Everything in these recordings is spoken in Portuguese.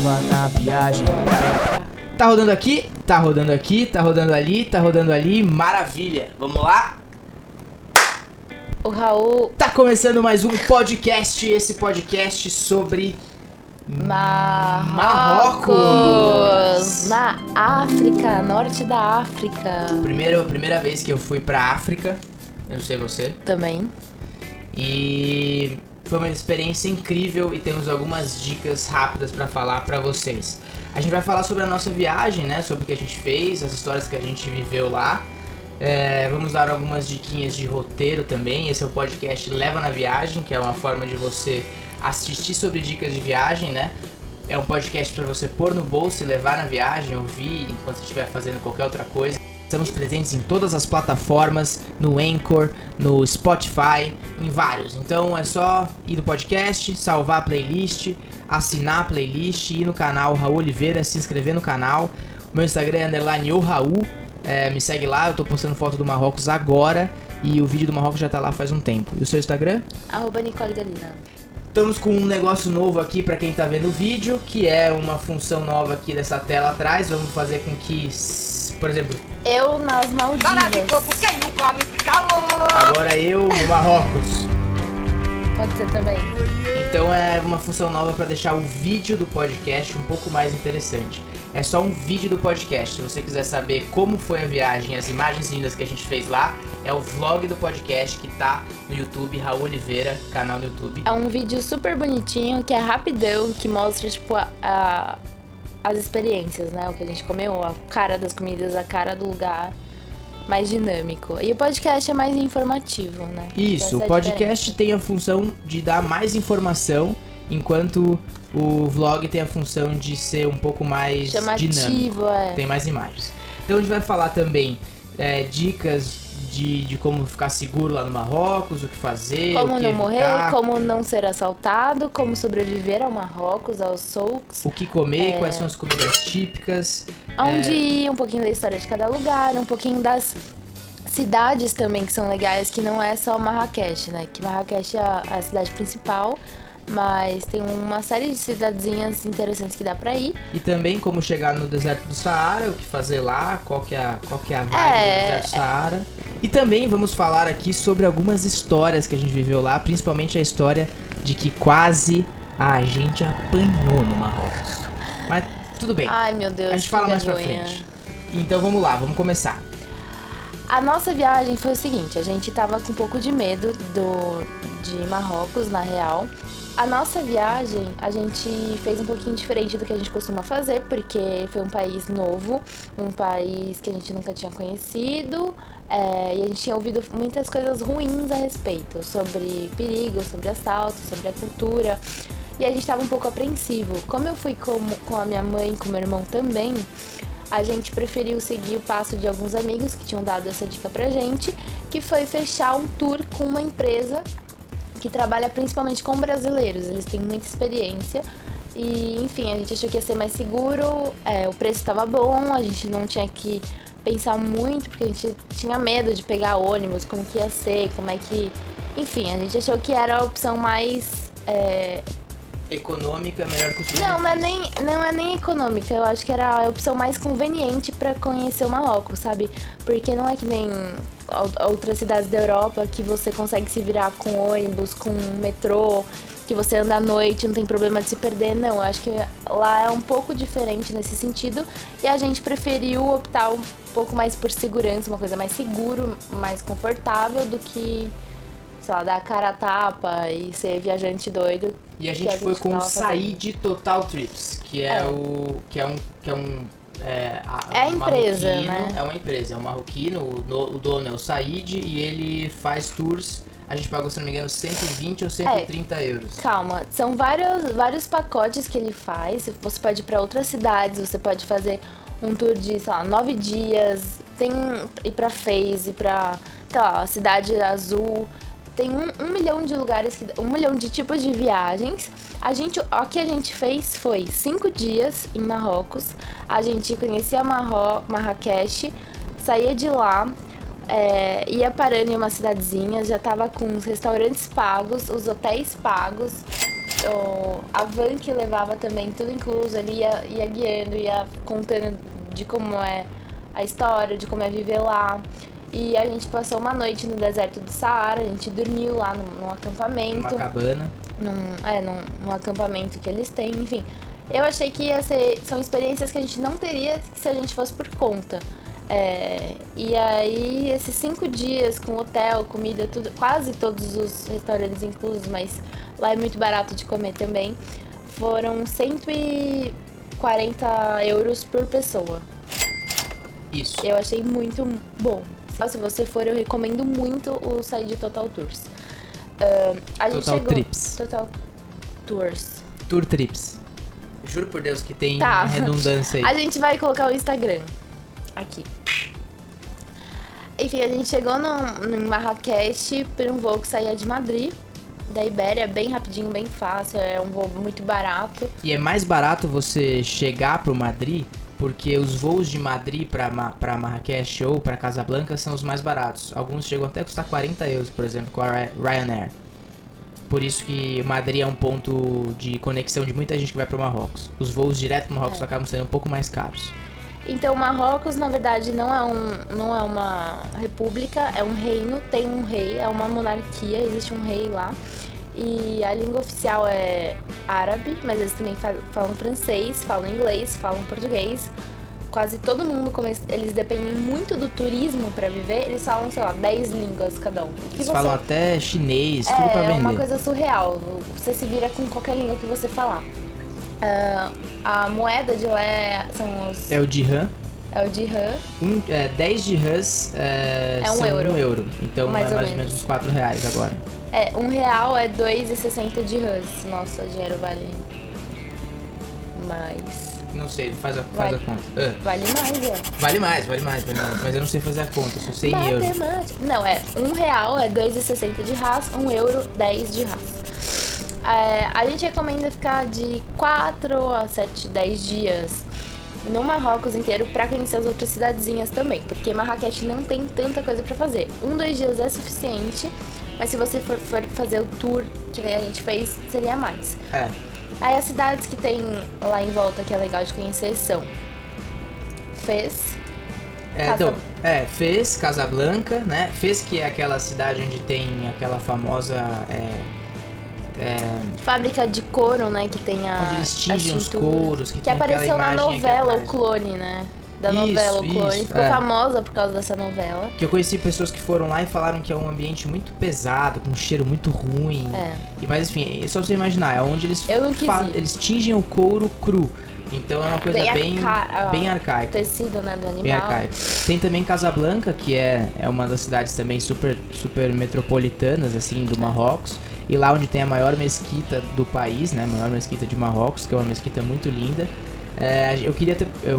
Leva na Viagem. Tá rodando aqui, tá rodando aqui, tá rodando ali, maravilha. Vamos lá? O Raul... Tá começando mais um podcast, esse podcast sobre... Marrocos! Na África, norte da África. Primeira vez que eu fui pra África, eu não sei você. Também. E foi uma experiência incrível e temos algumas dicas rápidas pra falar pra vocês. A gente vai falar sobre a nossa viagem, né? Sobre o que a gente fez, as histórias que a gente viveu lá. Vamos dar algumas diquinhas de roteiro também. Esse é o podcast Leva na Viagem, que é uma forma de você assistir sobre dicas de viagem, né? É um podcast para você pôr no bolso e levar na viagem, ouvir enquanto você estiver fazendo qualquer outra coisa. Estamos presentes em todas as plataformas, no Anchor, no Spotify, em vários. Então é só ir no podcast, salvar a playlist, assinar a playlist, ir no canal Raul Oliveira, se inscrever no canal. O meu Instagram é _Raul. Me segue lá, eu tô postando foto do Marrocos agora e o vídeo do Marrocos já tá lá faz um tempo. E o seu Instagram? @Nicole Galina. Estamos com um negócio novo aqui pra quem tá vendo o vídeo, que é uma função nova aqui dessa tela atrás. Vamos fazer com que, por exemplo... Eu nas Maldivas. Agora eu no Marrocos. Pode ser também. Então é uma função nova pra deixar o vídeo do podcast um pouco mais interessante. É só um vídeo do podcast. Se você quiser saber como foi a viagem, as imagens lindas que a gente fez lá, é o vlog do podcast que tá no YouTube, Raul Oliveira, canal do YouTube. É um vídeo super bonitinho, que é rapidão, que mostra, tipo, as experiências, né? O que a gente comeu, a cara das comidas, a cara do lugar. Mais dinâmico. E o podcast é mais informativo, né? Isso, o podcast tem a função de dar mais informação, enquanto... O vlog tem a função de ser um pouco mais dinâmico, tem mais imagens. Então a gente vai falar também dicas de como ficar seguro lá no Marrocos, o que fazer, como não morrer, como não ser assaltado, como sobreviver ao Marrocos, aos souks. O que comer, quais são as comidas típicas. Onde ir, um pouquinho da história de cada lugar, um pouquinho das... cidades também que são legais, que não é só Marrakech, né? Que Marrakech é a cidade principal, mas tem uma série de cidadezinhas interessantes que dá pra ir. E também como chegar no deserto do Saara, o que fazer lá, qual que é a vibe do deserto do Saara. E também vamos falar aqui sobre algumas histórias que a gente viveu lá, principalmente a história de que quase a gente apanhou no Marrocos. Mas tudo bem. Ai, meu Deus, a gente fala mais pra frente. Então vamos lá, vamos começar. A nossa viagem foi o seguinte, a gente tava com um pouco de medo de Marrocos, na real. A nossa viagem, a gente fez um pouquinho diferente do que a gente costuma fazer, porque foi um país novo, um país que a gente nunca tinha conhecido, e a gente tinha ouvido muitas coisas ruins a respeito, sobre perigo, sobre assalto, sobre a cultura, e a gente tava um pouco apreensivo. Como eu fui com a minha mãe e com o meu irmão também, a gente preferiu seguir o passo de alguns amigos que tinham dado essa dica pra gente, que foi fechar um tour com uma empresa que trabalha principalmente com brasileiros. Eles têm muita experiência e, enfim, a gente achou que ia ser mais seguro, o preço estava bom, a gente não tinha que pensar muito, porque a gente tinha medo de pegar ônibus, como que ia ser, como é que... Enfim, a gente achou que era a opção mais... Econômica, melhor que o filme. Não é nem econômica, eu acho que era a opção mais conveniente pra conhecer o Marrocos, sabe? Porque não é que nem outras cidades da Europa que você consegue se virar com ônibus, com metrô, que você anda à noite, não tem problema de se perder, não. Eu acho que lá é um pouco diferente nesse sentido e a gente preferiu optar um pouco mais por segurança, uma coisa mais seguro, mais confortável do que... sei lá, dar a cara a tapa e ser viajante doido. E a gente foi com o Said Total Trips, que é o... É uma empresa, né? É uma empresa, é um marroquino, o dono é o Said e ele faz tours. A gente pagou, se não me engano, 120 ou 130 euros. Calma, são vários pacotes que ele faz. Você pode ir pra outras cidades, você pode fazer um tour de, sei lá, 9 dias. Tem ir pra Fez, ir pra, sei lá, Cidade Azul... Tem um milhão de lugares, um milhão de tipos de viagens. O que a gente fez foi 5 dias em Marrocos. A gente conhecia Marrakech, saía de lá, ia parando em uma cidadezinha, já tava com os restaurantes pagos, os hotéis pagos. a van que levava também, tudo incluso, ele ia guiando, ia contando de como é a história, de como é viver lá. E a gente passou uma noite no deserto do Saara, a gente dormiu lá num acampamento. Uma cabana. Num acampamento que eles têm, enfim. Eu achei que ia ser, são experiências que a gente não teria se a gente fosse por conta. E aí, esses 5 dias com hotel, comida, tudo, quase todos os restaurantes inclusos, mas lá é muito barato de comer também, foram 140 euros por pessoa. Isso. Eu achei muito bom. Se você for, eu recomendo muito o Said Total Tours. Tour Trips. Juro por Deus que tem redundância aí. A gente vai colocar o Instagram aqui. Enfim, a gente chegou no Marrakech por um voo que saía de Madrid, da Ibéria, bem rapidinho, bem fácil, é um voo muito barato. E é mais barato você chegar pro Madrid, porque os voos de Madrid pra Marrakech ou pra Casablanca são os mais baratos. Alguns chegam até a custar 40 euros, por exemplo, com a Ryanair. Por isso que Madrid é um ponto de conexão de muita gente que vai para o Marrocos. Os voos direto para o Marrocos acabam sendo um pouco mais caros. Então, Marrocos, na verdade, não é uma república, é um reino, tem um rei, é uma monarquia, existe um rei lá. E a língua oficial é árabe, mas eles também falam francês, falam inglês, falam português. Quase todo mundo, eles dependem muito do turismo pra viver, eles falam, sei lá, 10 línguas cada um. Eles falam até chinês, tudo pra vender. É uma coisa surreal, você se vira com qualquer língua que você falar. A moeda de lá são os... É o dirham. É o dirham. 10 dirhams é são euro. 1 euro, então mais é mais ou menos uns 4 reais agora. Um real é 2,60 dirhams, nossa, o dinheiro vale mais... Não sei, faz a conta. Vale mais, mas eu não sei fazer a conta, eu só sei em euros. Não, um real é 2,60 de reais, 1 euro, 10 de reais. A gente recomenda ficar de 4 a 7, 10 dias no Marrocos inteiro pra conhecer as outras cidadezinhas também, porque Marrakech não tem tanta coisa pra fazer. 2 dias é suficiente, mas se você for fazer o tour que a gente fez, seria mais. Aí as cidades que tem lá em volta que é legal de conhecer são Fez, Fez, Casablanca, né? Fez que é aquela cidade onde tem aquela famosa fábrica de couro, né? Que tem onde eles tingem os couros, que tem apareceu na novela O Clone, né? Da novela O Clone, ficou famosa por causa dessa novela. Que eu conheci pessoas que foram lá e falaram que é um ambiente muito pesado, com um cheiro muito ruim. Mas enfim, é só você imaginar, é onde eles tingem o couro cru. Então é uma coisa bem arcaica. Tecido, né, do animal. Bem arcaico. Tem também Casablanca, que é uma das cidades também super, super metropolitanas, assim, do Marrocos. E lá onde tem a maior mesquita do país, né, a maior mesquita de Marrocos, que é uma mesquita muito linda. Eu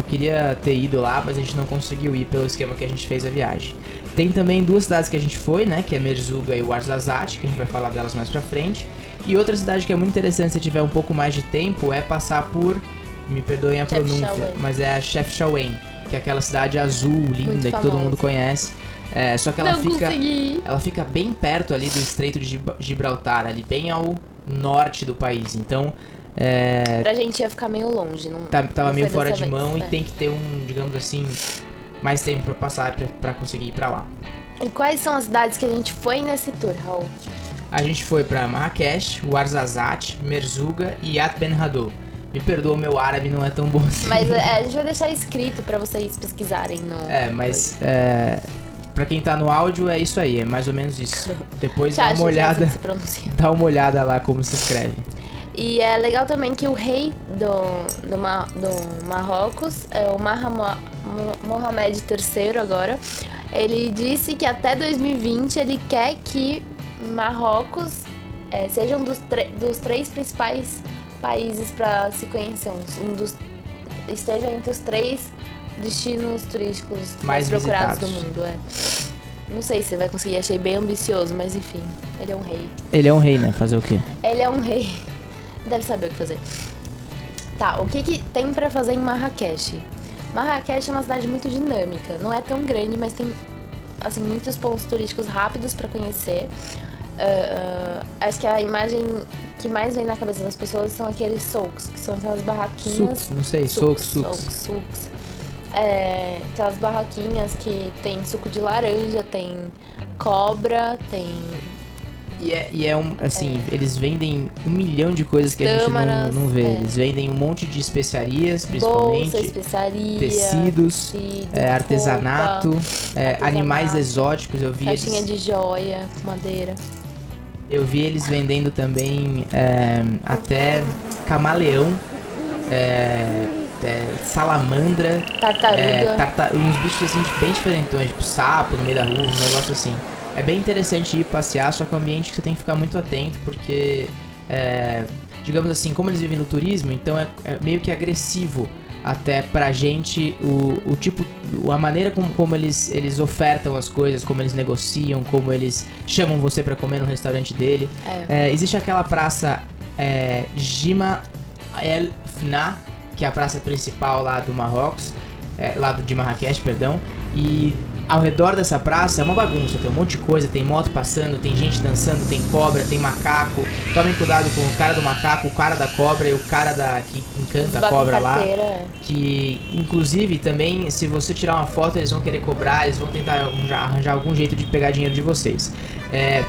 queria ter ido lá, mas a gente não conseguiu ir pelo esquema que a gente fez a viagem. Tem também 2 cidades que a gente foi, né? Que é Merzouga e Ouarzazate, que a gente vai falar delas mais pra frente. E outra cidade que é muito interessante se tiver um pouco mais de tempo é passar por, me perdoem a pronúncia, mas é a Chefchaouen, que é aquela cidade azul, linda, que todo mundo conhece. Só que ela fica bem perto ali do Estreito de Gibraltar, ali bem ao norte do país. Então... pra gente ia ficar meio longe, não? Tava meio fora de mão e tem que ter digamos assim, mais tempo pra passar pra conseguir ir pra lá. E quais são as cidades que a gente foi nesse tour, Raul? A gente foi pra Marrakech, Ouarzazate, Merzouga e Ait Ben Haddou. Me perdoa, meu árabe não é tão bom assim. Mas a gente vai deixar escrito pra vocês pesquisarem. Pra quem tá no áudio é isso aí, é mais ou menos isso. Depois dá uma olhada, lá como se escreve. E é legal também que o rei do Marrocos, o Mohamed III agora, ele disse que até 2020 ele quer que Marrocos seja um dos 3 principais países para se conhecer, esteja entre os 3 destinos turísticos mais procurados do mundo. Não sei se você vai conseguir, achei bem ambicioso, mas enfim, ele é um rei. Ele é um rei, né? Fazer o quê? Ele é um rei. Deve saber o que fazer. Tá, o que tem pra fazer em Marrakech? Marrakech é uma cidade muito dinâmica. Não é tão grande, mas tem assim, muitos pontos turísticos rápidos pra conhecer. Acho que a imagem que mais vem na cabeça das pessoas são aqueles souks, que são aquelas barraquinhas... Souks. É, aquelas barraquinhas que tem suco de laranja, tem cobra, tem... eles vendem 1 milhão de coisas que tâmaras, a gente não vê. É. Eles vendem um monte de especiarias, principalmente. Bolsa, especiaria, tecidos, artesanato, roupa, animais exóticos. Eu vi caixinha de joia, madeira. Eu vi eles vendendo também até camaleão, salamandra, tartaruga. Uns bichos assim bem diferentões, tipo sapo no meio da rua, um negócio assim. É bem interessante ir passear, só que é um ambiente que você tem que ficar muito atento, porque, digamos assim, como eles vivem no turismo, então é meio que agressivo até pra gente o tipo, a maneira como eles ofertam as coisas, como eles negociam, como eles chamam você pra comer no restaurante dele. Existe aquela praça Jemaa El Fna, que é a praça principal lá do Marrocos, de Marrakech, perdão, e... Ao redor dessa praça é uma bagunça, tem um monte de coisa, tem moto passando, tem gente dançando, tem cobra, tem macaco. Tomem cuidado com o cara do macaco, o cara da cobra e o cara que encanta a cobra lá. Que, inclusive, também, se você tirar uma foto, eles vão querer cobrar, eles vão tentar arranjar algum jeito de pegar dinheiro de vocês.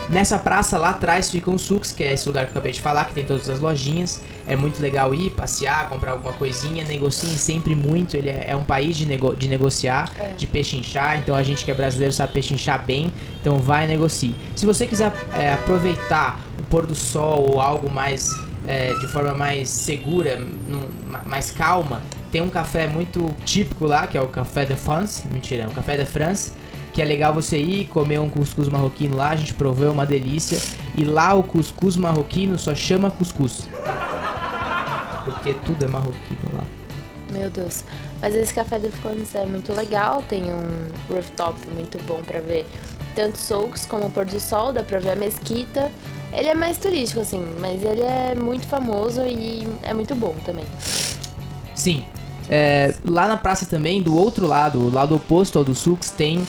Nessa praça, lá atrás, ficam souks, que é esse lugar que eu acabei de falar, que tem todas as lojinhas. É muito legal ir, passear, comprar alguma coisinha, negociem sempre muito. Ele é um país de negociar, de pechinchar, então a gente que é brasileiro sabe pechinchar bem, então vai e negocie. Se você quiser aproveitar o pôr do sol ou algo mais, de forma mais segura, mais calma, tem um café muito típico lá, que é o Café de France, mentira, é o Café de France, que é legal você ir comer um cuscuz marroquino lá, a gente provou, é uma delícia, e lá o cuscuz marroquino só chama cuscuz. Porque tudo é marroquino lá. Meu Deus. Mas esse Café de France é muito legal. Tem um rooftop muito bom pra ver tanto souks como o pôr do sol. Dá pra ver a mesquita. Ele é mais turístico, assim. Mas ele é muito famoso e é muito bom também. Sim. Lá na praça também, do outro lado, o lado oposto ao do souks, tem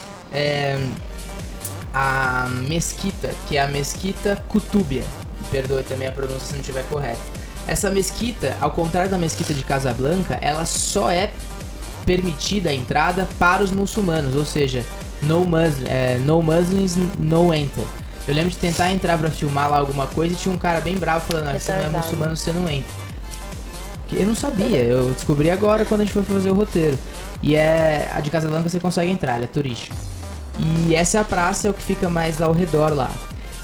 a mesquita, que é a mesquita Kutubia. Perdoe também a pronúncia se não estiver correta. Essa mesquita, ao contrário da mesquita de Casablanca, ela só é permitida a entrada para os muçulmanos, ou seja, no Muslims, no enter. Eu lembro de tentar entrar para filmar lá alguma coisa e tinha um cara bem bravo falando, você não é muçulmano, você não entra. Eu não sabia, eu descobri agora quando a gente foi fazer o roteiro. E a de Casablanca você consegue entrar, ela é turística. E essa é a praça, é o que fica mais ao redor lá.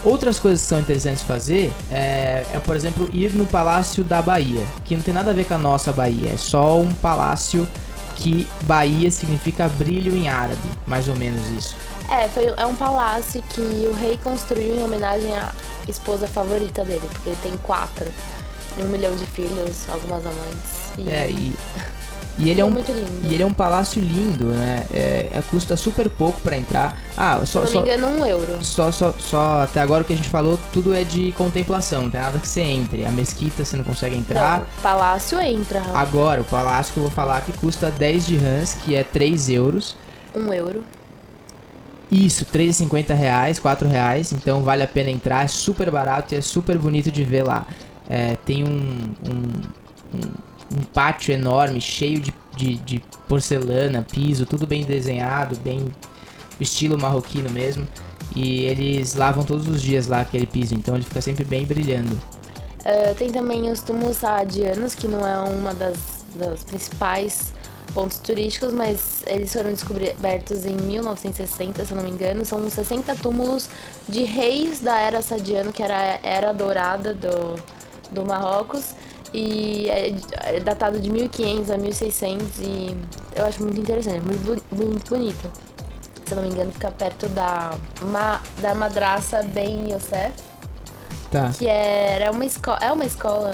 Outras coisas que são interessantes fazer por exemplo, ir no Palácio da Bahia, que não tem nada a ver com a nossa Bahia, é só um palácio que Bahia significa brilho em árabe, mais ou menos isso. É um palácio que o rei construiu em homenagem à esposa favorita dele, porque ele tem 4, 1 milhão de filhos, algumas amantes. E ele é um palácio lindo, né? Custa super pouco pra entrar. Se não me engano, 1 euro. Só até agora o que a gente falou, tudo é de contemplação. Não tem nada que você entre. A mesquita você não consegue entrar. Não, o palácio entra. Agora, o palácio que eu vou falar que custa 10 dirhams, que é 3 euros. 1 euro. Isso, R$3,50, R$4. Então vale a pena entrar. É super barato e é super bonito de ver lá. Tem um pátio enorme, cheio de porcelana, piso, tudo bem desenhado, bem estilo marroquino mesmo. E eles lavam todos os dias lá aquele piso, então ele fica sempre bem brilhando. Tem também os túmulos saadianos, que não é uma das principais pontos turísticos, mas eles foram descobertos em 1960, se eu não me engano. São 60 túmulos de reis da era saadiano, que era a era dourada do Marrocos. E é datado de 1500 a 1600 e eu acho muito interessante, muito bonito. Se eu não me engano, fica perto da madraça Ben Youssef, tá. Que era uma escola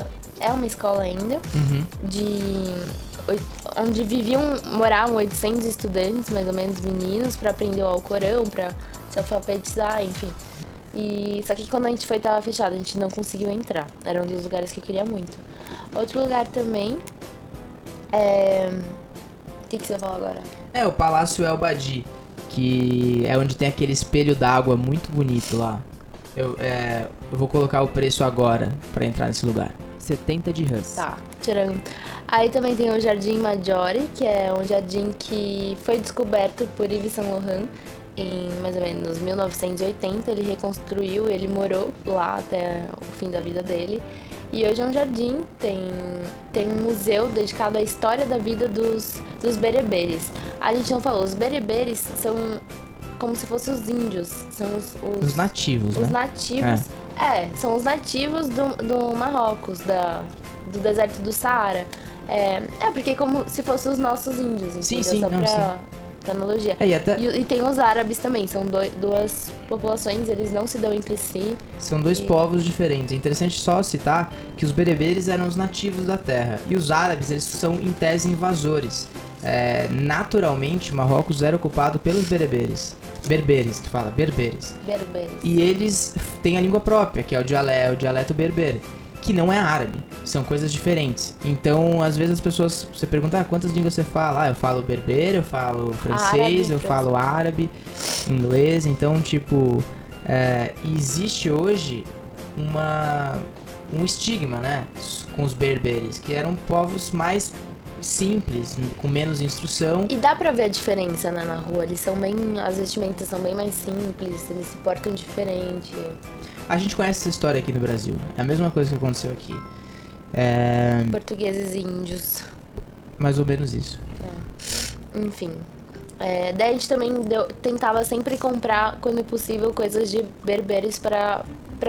ainda, onde moravam 800 estudantes, mais ou menos, meninos, para aprender o Alcorão, para se alfabetizar, enfim. Só que quando a gente foi, tava fechado, a gente não conseguiu entrar. Era um dos lugares que eu queria muito. Outro lugar também o que você vai falar agora? O Palácio El Badi, que é onde tem aquele espelho d'água muito bonito lá. Eu vou colocar o preço agora pra entrar nesse lugar. 70 dirhams. Tá, tirando. Aí também tem o Jardim Majorelle, que é um jardim que foi descoberto por Yves Saint-Laurent em mais ou menos 1980. Ele reconstruiu, ele morou lá até o fim da vida dele. E hoje é um jardim, tem um museu dedicado à história da vida dos bereberes. A gente não falou, os bereberes são como se fossem os índios, são os nativos, os, né? Nativos, são os nativos do Marrocos, do deserto do Saara. Porque como se fossem os nossos índios, entendeu? Sim, só não, pra analogia. E tem os árabes também, são duas populações, eles não se dão entre si. São dois povos diferentes. É interessante só citar que os bereberes eram os nativos da terra, e os árabes, eles são em tese invasores. Naturalmente, Marrocos era ocupado pelos bereberes. Berberes. E eles têm a língua própria, que é o dialeto berber, que não é árabe. São coisas diferentes. Então, às vezes as pessoas, você pergunta, quantas línguas você fala? Eu falo berber, eu falo francês, eu falo árabe, inglês. Então, existe hoje um estigma, né, com os berberes, que eram povos mais simples, com menos instrução. E dá pra ver a diferença, né, na rua. Eles são as vestimentas são bem mais simples, eles se portam diferente. A gente conhece essa história aqui no Brasil. É a mesma coisa que aconteceu aqui. Portugueses e índios. Mais ou menos isso. Enfim. Daí a gente também tentava sempre comprar, quando possível, coisas de berberes pra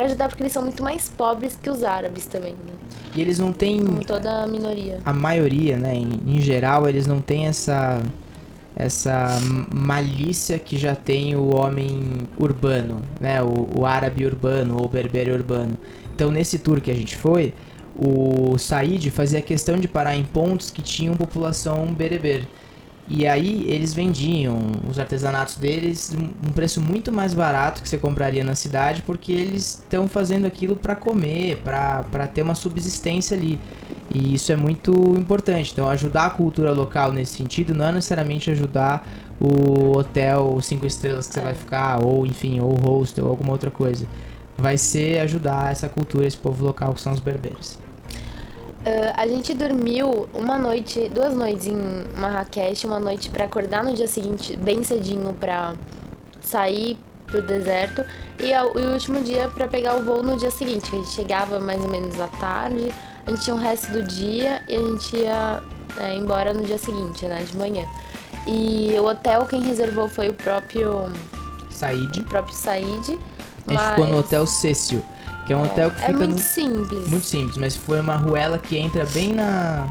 ajudar, porque eles são muito mais pobres que os árabes também, né? E eles não têm... Como toda a minoria. A maioria, né? Em geral, eles não têm essa malícia que já tem o homem urbano, né? O árabe urbano, ou o berber urbano. Então, nesse tour que a gente foi, o Said fazia questão de parar em pontos que tinham população bereber. E aí, eles vendiam os artesanatos deles um preço muito mais barato que você compraria na cidade, porque eles estão fazendo aquilo para comer, para ter uma subsistência ali. E isso é muito importante. Então, ajudar a cultura local nesse sentido não é necessariamente ajudar o hotel 5 estrelas que você vai ficar, ou enfim, ou hostel, ou alguma outra coisa. Vai ser ajudar essa cultura, esse povo local que são os berberes. A gente dormiu uma noite, 2 noites em Marrakech, uma noite pra acordar no dia seguinte bem cedinho pra sair pro deserto, e o último dia pra pegar o voo no dia seguinte, que a gente chegava mais ou menos à tarde, a gente tinha o resto do dia e a gente ia embora no dia seguinte, né, de manhã. E o hotel quem reservou foi o próprio Said. A gente ficou no Hotel Cecil, que é um hotel que fica... simples. Muito simples, mas foi uma ruela que entra bem na...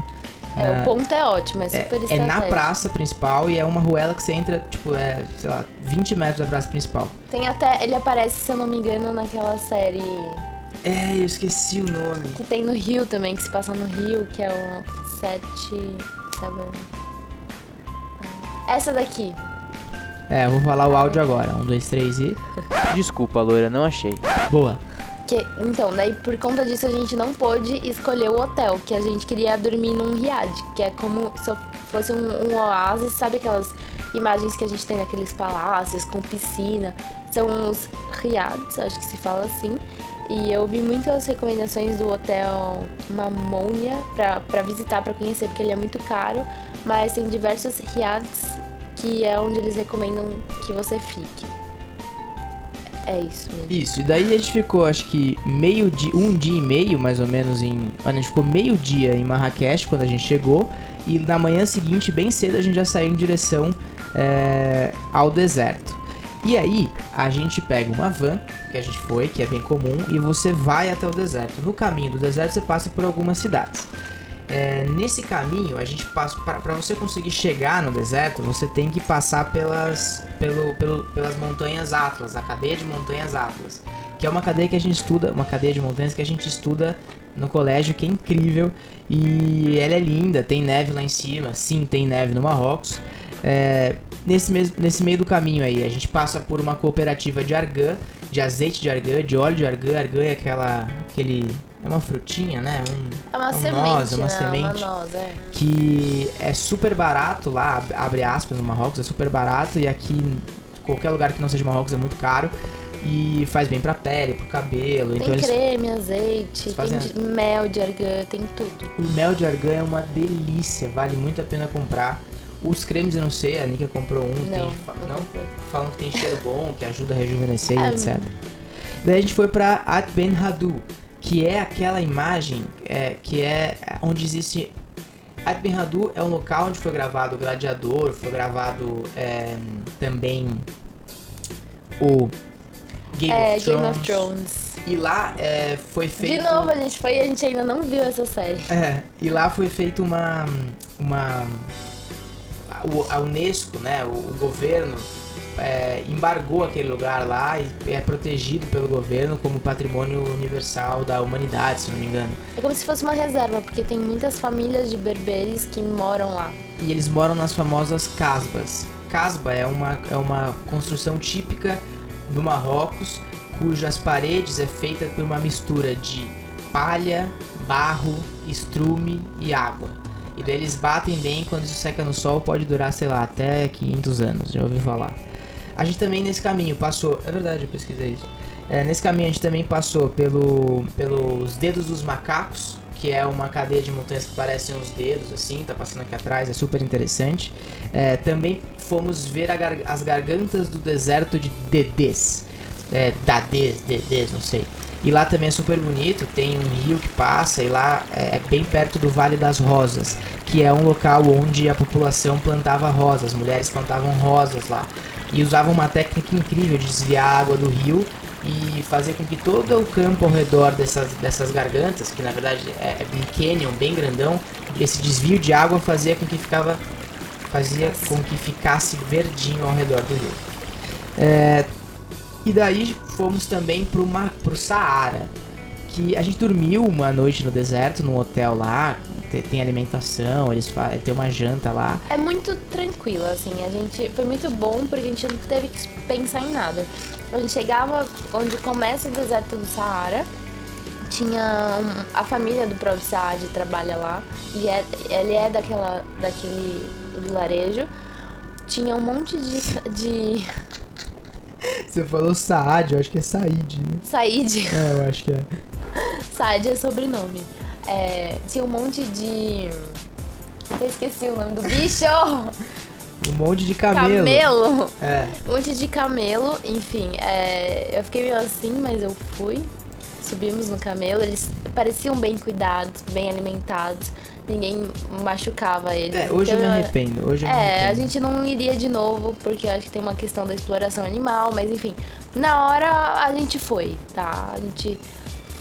O ponto é ótimo, é super estratégico. É na praça principal e é uma ruela que você entra, sei lá, 20 metros da praça principal. Tem até... Ele aparece, se eu não me engano, naquela série... eu esqueci o nome. Que tem no Rio também, que se passa no Rio, que é o 7... Sabe? Essa daqui. Eu vou falar o áudio agora. 1, 2, 3 e... Desculpa, loira, não achei. Boa. Então, daí por conta disso a gente não pôde escolher o hotel, que a gente queria dormir num riad, que é como se fosse um oásis, sabe aquelas imagens que a gente tem daqueles palácios com piscina? São uns riads, acho que se fala assim. E eu vi muitas recomendações do hotel Mamounia pra visitar, pra conhecer, porque ele é muito caro, mas tem diversos riads que é onde eles recomendam que você fique. É isso mesmo. Isso, e daí a gente ficou, acho que um dia e meio, mais ou menos, a gente ficou meio dia em Marrakech, quando a gente chegou, e na manhã seguinte, bem cedo, a gente já saiu em direção ao deserto. E aí, a gente pega uma van, que a gente foi, que é bem comum, e você vai até o deserto. No caminho do deserto, você passa por algumas cidades. Nesse caminho, a gente passa para você conseguir chegar no deserto, você tem que passar pelas montanhas Atlas, a cadeia de montanhas Atlas, que é uma cadeia que a gente estuda, uma cadeia de montanhas que a gente estuda no colégio, que é incrível, e ela é linda, tem neve lá em cima, sim, tem neve no Marrocos. Nesse meio do caminho aí, a gente passa por uma cooperativa de Argan, de azeite de Argan, de óleo de Argan. Argan é aquele... É uma frutinha, né? É uma semente. Uma semente. Que é super barato lá, abre aspas, no Marrocos, é super barato. E aqui, qualquer lugar que não seja Marrocos é muito caro. E faz bem pra pele, pro cabelo. Tem então creme, azeite, fazem... tem mel de argan, tem tudo. O mel de argan é uma delícia, vale muito a pena comprar. Os cremes eu não sei, a Nika comprou um, falam que tem cheiro bom, que ajuda a rejuvenescer, etc. Daí a gente foi pra Ait Ben Haddou, que é aquela imagem que é onde existe... Ait Ben Haddou é o local onde foi gravado o Gladiador, foi gravado também o... Game of Thrones. E lá foi feito... De novo, a gente ainda não viu essa série. E lá foi feito a Unesco, né, o governo embargou aquele lugar lá e é protegido pelo governo como patrimônio universal da humanidade, se não me engano. É como se fosse uma reserva, porque tem muitas famílias de berberes que moram lá. E eles moram nas famosas casbas. Casba é uma construção típica do Marrocos, cujas paredes é feita por uma mistura de palha, barro, estrume e água. E daí eles batem bem, quando isso seca no sol pode durar, sei lá, até 500 anos, já ouvi falar. A gente também nesse caminho passou, é verdade, eu pesquisei isso. Nesse caminho a gente também passou pelos dedos dos macacos, que é uma cadeia de montanhas que parecem uns dedos, assim, tá passando aqui atrás, é super interessante. Também fomos ver as gargantas do deserto de Dedés. Dedés, não sei. E lá também é super bonito, tem um rio que passa, e lá é bem perto do Vale das Rosas, que é um local onde a população plantava rosas, mulheres plantavam rosas lá. E usavam uma técnica incrível de desviar a água do rio, e fazer com que todo o campo ao redor dessas gargantas, que na verdade é um canyon bem grandão, esse desvio de água fazia com que ficasse verdinho ao redor do rio. E daí fomos também pro Saara, que a gente dormiu uma noite no deserto, num hotel lá, tem alimentação, eles tem uma janta lá. É muito tranquilo, assim, a gente foi muito bom porque a gente não teve que pensar em nada. A gente chegava onde começa o deserto do Saara, tinha a família do próprio Saad trabalha lá, e ele é daquele vilarejo, tinha um monte de... Você falou Saad, eu acho que é Said, né? Said. Eu acho que é. Said é sobrenome. Tinha um monte de... Eu esqueci o nome do bicho! Um monte de camelo. Camelo? Um monte de camelo, enfim. Eu fiquei meio assim, mas eu fui. Subimos no camelo, eles pareciam bem cuidados, bem alimentados. Ninguém machucava eles. Hoje então, eu me arrependo. A gente não iria de novo, porque eu acho que tem uma questão da exploração animal, mas enfim. Na hora a gente foi, tá? A gente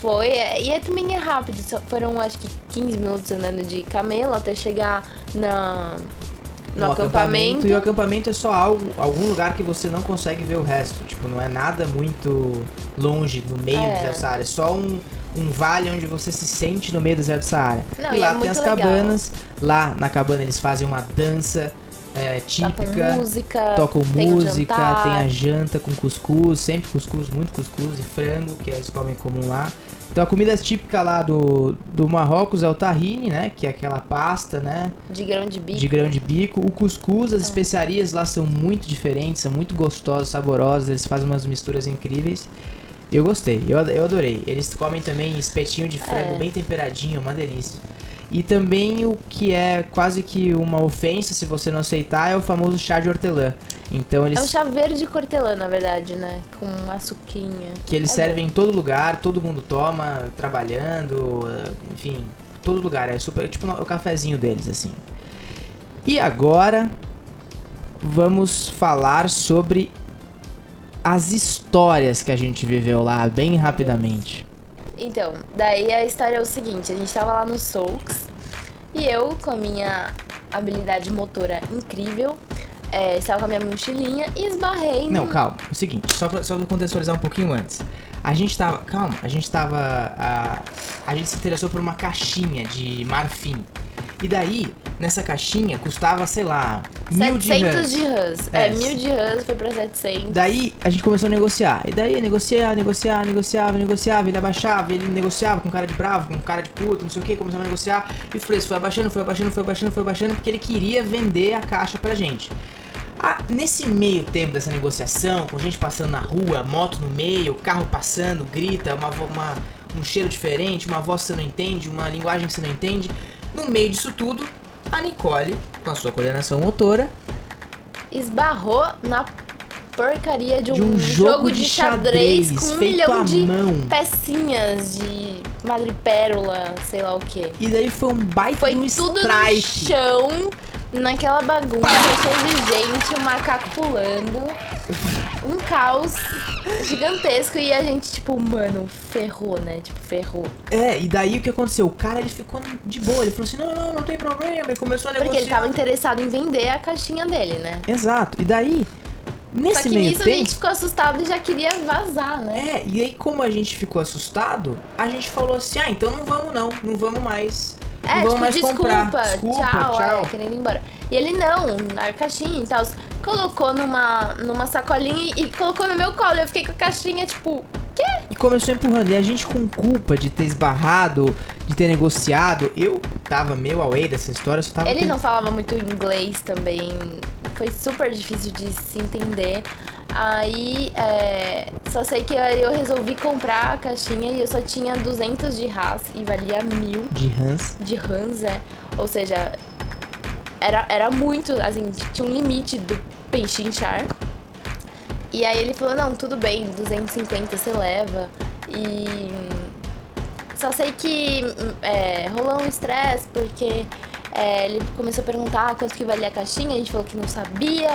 foi, e também é rápido. Foram acho que 15 minutos andando de camelo até chegar no acampamento. E o acampamento é só algum lugar que você não consegue ver o resto. Tipo, não é nada muito longe do meio dessa área. É só um vale onde você se sente no meio do deserto do Saara. Não, e lá tem as cabanas. Lá na cabana eles fazem uma dança típica. Tocam música, tem a janta com cuscuz. Sempre cuscuz, muito cuscuz e frango, que eles comem comum lá. Então a comida típica lá do Marrocos é o tahine, né? Que é aquela pasta, né? De grão de bico. O cuscuz, as especiarias lá são muito diferentes, são muito gostosas, saborosas. Eles fazem umas misturas incríveis. Eu gostei, eu adorei. Eles comem também espetinho de frango bem temperadinho, uma delícia. E também o que é quase que uma ofensa, se você não aceitar, é o famoso chá de hortelã. Então eles... É um chá verde com hortelã, na verdade, né? Com açuquinha. Que eles servem em todo lugar, todo mundo toma, trabalhando, enfim, todo lugar. É super, tipo o cafezinho deles, assim. E agora vamos falar sobre as histórias que a gente viveu lá, bem rapidamente. Então, daí a história é o seguinte, a gente tava lá no Souks e eu, com a minha habilidade motora incrível, estava com a minha mochilinha e esbarrei... Não, calma, é o seguinte, só pra contextualizar um pouquinho antes. A gente se interessou por uma caixinha de marfim. E daí, nessa caixinha, custava, sei lá, 700 de rãs. 1.000 de rãs, foi pra 700. Daí, a gente começou a negociar. E daí, negociava, ele abaixava, ele negociava com cara de bravo, com cara de puto, não sei o que, começava a negociar. E o preço foi abaixando, porque ele queria vender a caixa pra gente. Nesse meio tempo dessa negociação, com gente passando na rua, moto no meio, carro passando, grita, um cheiro diferente, uma voz que você não entende, uma linguagem que você não entende. No meio disso tudo, a Nicole, com a sua coordenação motora, esbarrou na porcaria de um jogo de xadrez com 1 milhão de pecinhas de madrepérola, sei lá o que. E daí foi um baita foi um tudo strike. No chão, naquela bagunça, cheio de gente, um macaco pulando, um caos gigantesco. E a gente, tipo, mano, ferrou, né? Tipo, ferrou. É, e daí o que aconteceu? O cara, ele ficou de boa, ele falou assim, não tem problema, ele começou a negociar. Porque ele tava interessado em vender a caixinha dele, né? Exato, e daí... Nesse só que nisso tempo, a gente ficou assustado e já queria vazar, né? É, e aí como a gente ficou assustado, a gente falou assim, então não vamos mais. É, não vamos tipo, mais desculpa, tchau. É, querendo ir embora. E ele não, a caixinha e tal, colocou numa sacolinha e colocou no meu colo. Eu fiquei com a caixinha, tipo, quê? E começou empurrando, e a gente com culpa de ter esbarrado, de ter negociado. Eu tava meio away dessa história, só tava... Ele não falava muito inglês também... Foi super difícil de se entender. Aí, só sei que eu resolvi comprar a caixinha e eu só tinha 200 de Haas e valia 1.000. De Hans? De Hans, é. Ou seja, era muito, assim, tinha um limite do pechinchar. E aí ele falou, não, tudo bem, 250 você leva. E só sei que rolou um estresse porque... ele começou a perguntar quanto que valia a caixinha, a gente falou que não sabia.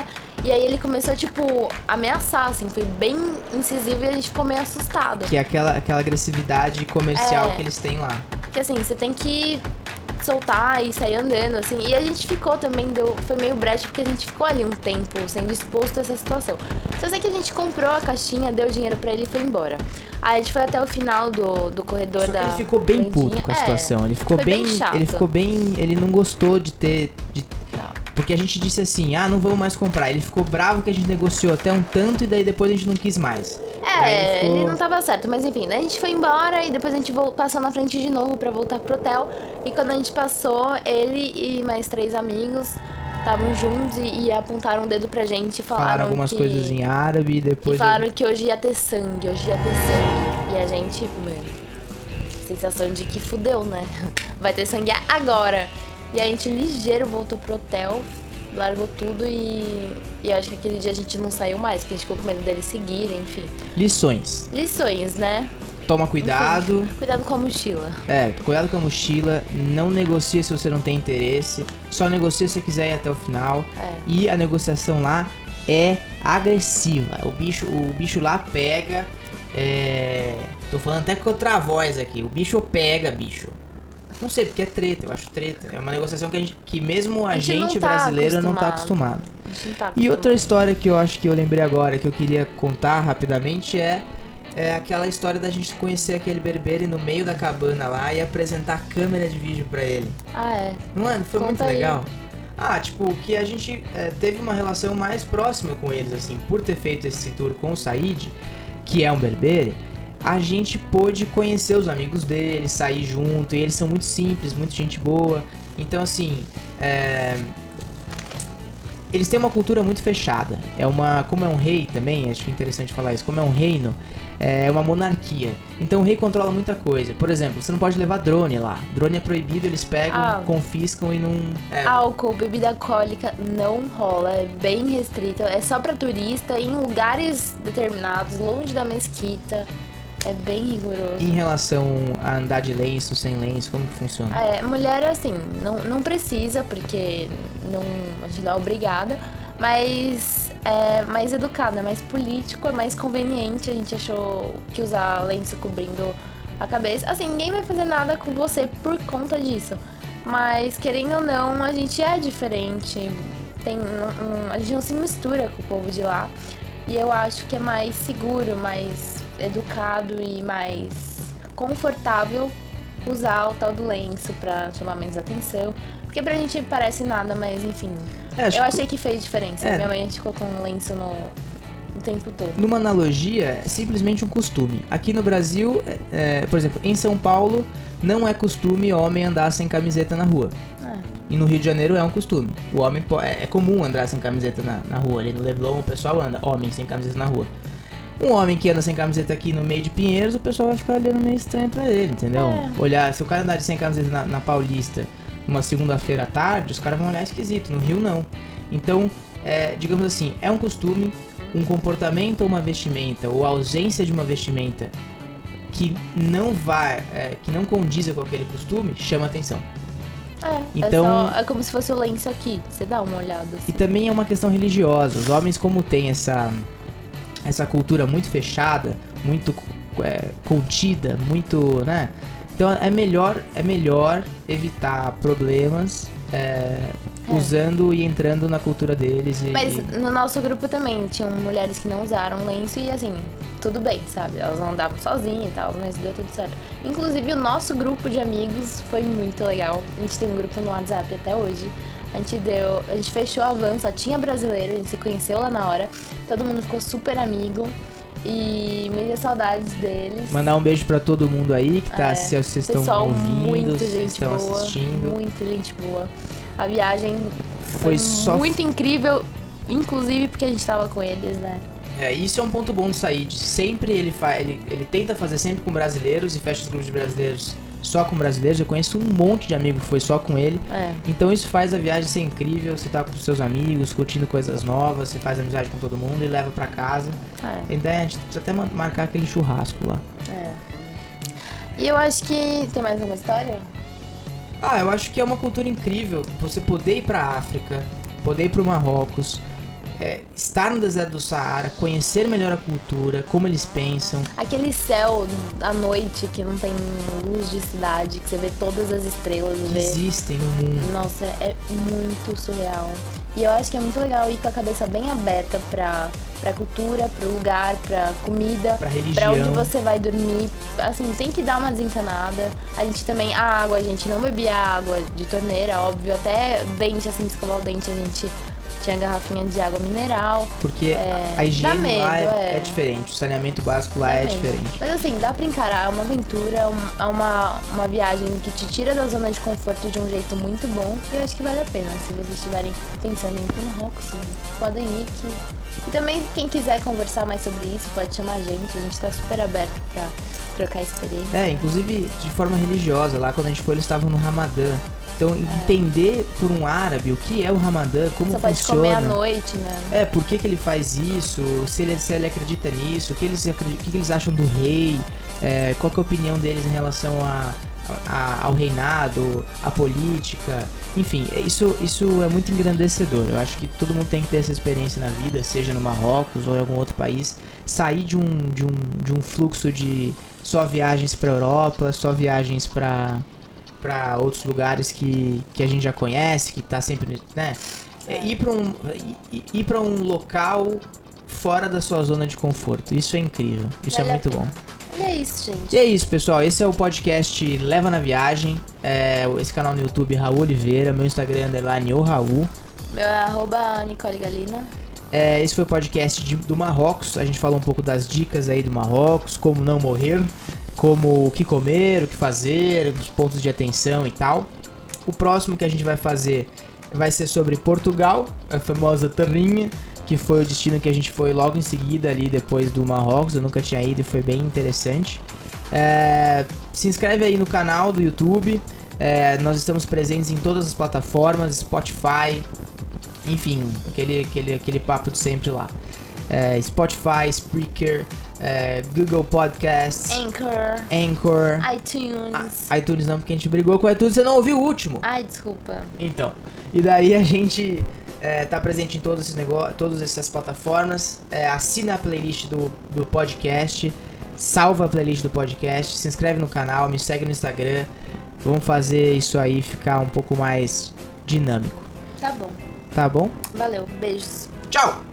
E aí ele começou, tipo, a ameaçar, assim, foi bem incisivo e a gente ficou meio assustado. Que é aquela agressividade comercial que eles têm lá. Que assim, você tem que soltar e sair andando, assim. E a gente ficou também, foi meio brecha, porque a gente ficou ali um tempo sendo exposto a essa situação. Só sei que a gente comprou a caixinha, deu dinheiro pra ele e foi embora. Aí a gente foi até o final do corredor só da... Ele ficou bem puto com a situação. Ele ficou bem chato. Ele ficou bem... Ele não gostou de ter... Porque a gente disse assim, não vamos mais comprar. Ele ficou bravo que a gente negociou até um tanto e daí depois a gente não quis mais. Ele não tava certo, mas enfim, daí a gente foi embora e depois a gente passou na frente de novo pra voltar pro hotel. E quando a gente passou, ele e mais 3 amigos estavam juntos e apontaram o dedo pra gente e falaram algumas coisas em árabe e depois... E falaram que hoje ia ter sangue. E a gente, mano, sensação de que fudeu, né? Vai ter sangue agora! E a gente ligeiro voltou pro hotel, largou tudo e acho que aquele dia a gente não saiu mais, porque a gente ficou com medo deles seguirem, enfim. Lições, né? Toma cuidado. Enfim, cuidado com a mochila. Cuidado com a mochila, não negocia se você não tem interesse, só negocia se quiser ir até o final. E a negociação lá é agressiva, o bicho lá pega, tô falando até com outra voz aqui, o bicho pega, bicho. Não sei, porque é treta, eu acho treta. É uma negociação que mesmo a gente não tá brasileiro não tá acostumado. E outra história que eu acho que eu lembrei agora, que eu queria contar rapidamente, é aquela história da gente conhecer aquele berbeiro no meio da cabana lá e apresentar a câmera de vídeo pra ele. Mano, foi muito legal. Que a gente teve uma relação mais próxima com eles, assim, por ter feito esse tour com o Said, que é um berbeiro. A gente pôde conhecer os amigos dele, sair junto, e eles são muito simples, muito gente boa. Então, assim, eles têm uma cultura muito fechada. Como é um rei também, acho interessante falar isso, como é um reino, é uma monarquia. Então o rei controla muita coisa. Por exemplo, você não pode levar drone lá. Drone é proibido, eles pegam, confiscam e não... Álcool, bebida alcoólica não rola, é bem restrito. É só pra turista, em lugares determinados, longe da mesquita. É bem rigoroso. Em relação a andar de lenço, sem lenço, como que funciona? Mulher, assim, não precisa, porque a gente não é obrigada, mas é mais educada, é mais político, é mais conveniente. A gente achou que usar lenço cobrindo a cabeça. Assim, ninguém vai fazer nada com você por conta disso. Mas, querendo ou não, a gente é diferente. A gente não se mistura com o povo de lá. E eu acho que é mais seguro, mais... educado e mais confortável usar o tal do lenço pra chamar menos atenção. Porque pra gente parece nada, mas enfim. Eu achei que fez diferença. Minha mãe ficou com um lenço no tempo todo. Numa analogia, é simplesmente um costume. Aqui no Brasil, por exemplo, em São Paulo, não é costume homem andar sem camiseta na rua. E no Rio de Janeiro é um costume. O homem é comum andar sem camiseta na rua. Ali no Leblon o pessoal anda, homem sem camiseta na rua. Um homem que anda sem camiseta aqui no meio de Pinheiros, o pessoal vai ficar olhando meio estranho pra ele, entendeu? É. Olhar, se o cara andar de sem camiseta na Paulista numa segunda-feira à tarde, os caras vão olhar esquisito. No Rio não. Então, digamos assim, é um costume, um comportamento ou uma vestimenta, ou a ausência de uma vestimenta que não condiza com aquele costume, chama atenção. Então, é como se fosse o lenço aqui, você dá uma olhada. Assim. E também é uma questão religiosa. Os homens, como tem essa cultura muito fechada, muito contida, muito, né? Então é melhor evitar problemas usando e entrando na cultura deles. Mas no nosso grupo também tinham mulheres que não usaram lenço e assim, tudo bem, sabe? Elas andavam sozinhas e tal, mas deu tudo certo. Inclusive o nosso grupo de amigos foi muito legal. A gente tem um grupo no WhatsApp até hoje. A gente fechou a van, só tinha brasileiro, a gente se conheceu lá na hora. Todo mundo ficou super amigo e muitas saudades deles. Mandar um beijo pra todo mundo aí que tá, se vocês estão ouvindo, se vocês estão assistindo. Muita gente boa. A viagem foi muito incrível, inclusive porque a gente tava com eles, né? Isso é um ponto bom do Said. Sempre ele tenta fazer sempre com brasileiros e fecha os grupos de brasileiros só com brasileiros. Eu conheço um monte de amigo que foi só com ele. Então isso faz a viagem ser incrível. Você tá com seus amigos, curtindo coisas novas, você faz amizade com todo mundo e leva pra casa. Então a gente precisa até marcar aquele churrasco lá. E eu acho que... Tem mais uma história? Eu acho que é uma cultura incrível. Você poder ir pra África, poder ir pro Marrocos... estar no deserto do Saara, conhecer melhor a cultura, como eles pensam. Aquele céu à noite que não tem luz de cidade, que você vê todas as estrelas. Existem no mundo. Nossa, é muito surreal. E eu acho que é muito legal ir com a cabeça bem aberta pra cultura, pro lugar, pra comida, pra religião, pra onde você vai dormir. Assim, tem que dar uma desencanada. A gente também, a gente não bebia água de torneira, óbvio. Até dente, assim, escovar o dente, a gente... Tinha garrafinha de água mineral. Porque a higiene lá é diferente, o saneamento básico lá é diferente. Mas assim, dá pra encarar uma aventura, uma viagem que te tira da zona de conforto de um jeito muito bom. E eu acho que vale a pena, se vocês estiverem pensando em ir pro Marrocos, podem ir aqui. E também, quem quiser conversar mais sobre isso, pode chamar a gente tá super aberto pra trocar experiência. Inclusive de forma religiosa, lá quando a gente foi eles estavam no Ramadã. Então, entender por um árabe o que é o Ramadã, como funciona. Você pode comer à noite, né? Por que ele faz isso, se ele acredita nisso, o que eles acham do rei, qual que é a opinião deles em relação ao reinado, à política. Enfim, isso é muito engrandecedor. Eu acho que todo mundo tem que ter essa experiência na vida, seja no Marrocos ou em algum outro país. Sair de um fluxo de só viagens para a Europa, só viagens para outros lugares que a gente já conhece, que tá sempre, né? Ir para um local fora da sua zona de conforto. Isso é incrível. Isso é muito bom. E é isso, gente. E é isso, pessoal. Esse é o podcast Leva na Viagem. Esse canal no YouTube, Raul Oliveira. Meu Instagram é _ o Raul. Meu é @ Nicole Galina. Esse foi o podcast do Marrocos. A gente falou um pouco das dicas aí do Marrocos, como não morrer, como o que comer, o que fazer, os pontos de atenção e tal. O próximo que a gente vai fazer vai ser sobre Portugal, a famosa terrinha, que foi o destino que a gente foi logo em seguida ali depois do Marrocos. Eu nunca tinha ido e foi bem interessante. Se inscreve aí no canal do YouTube. Nós estamos presentes em todas as plataformas, Spotify, enfim, aquele papo de sempre lá. Spotify, Spreaker, Google Podcasts, Anchor, iTunes. iTunes não, porque a gente brigou com o iTunes, você não ouviu o último. Desculpa. Então, e daí a gente tá presente em todas essas plataformas. Assina a playlist do podcast, salva a playlist do podcast, se inscreve no canal, me segue no Instagram. Vamos fazer isso aí ficar um pouco mais dinâmico. Tá bom. Valeu, beijos. Tchau.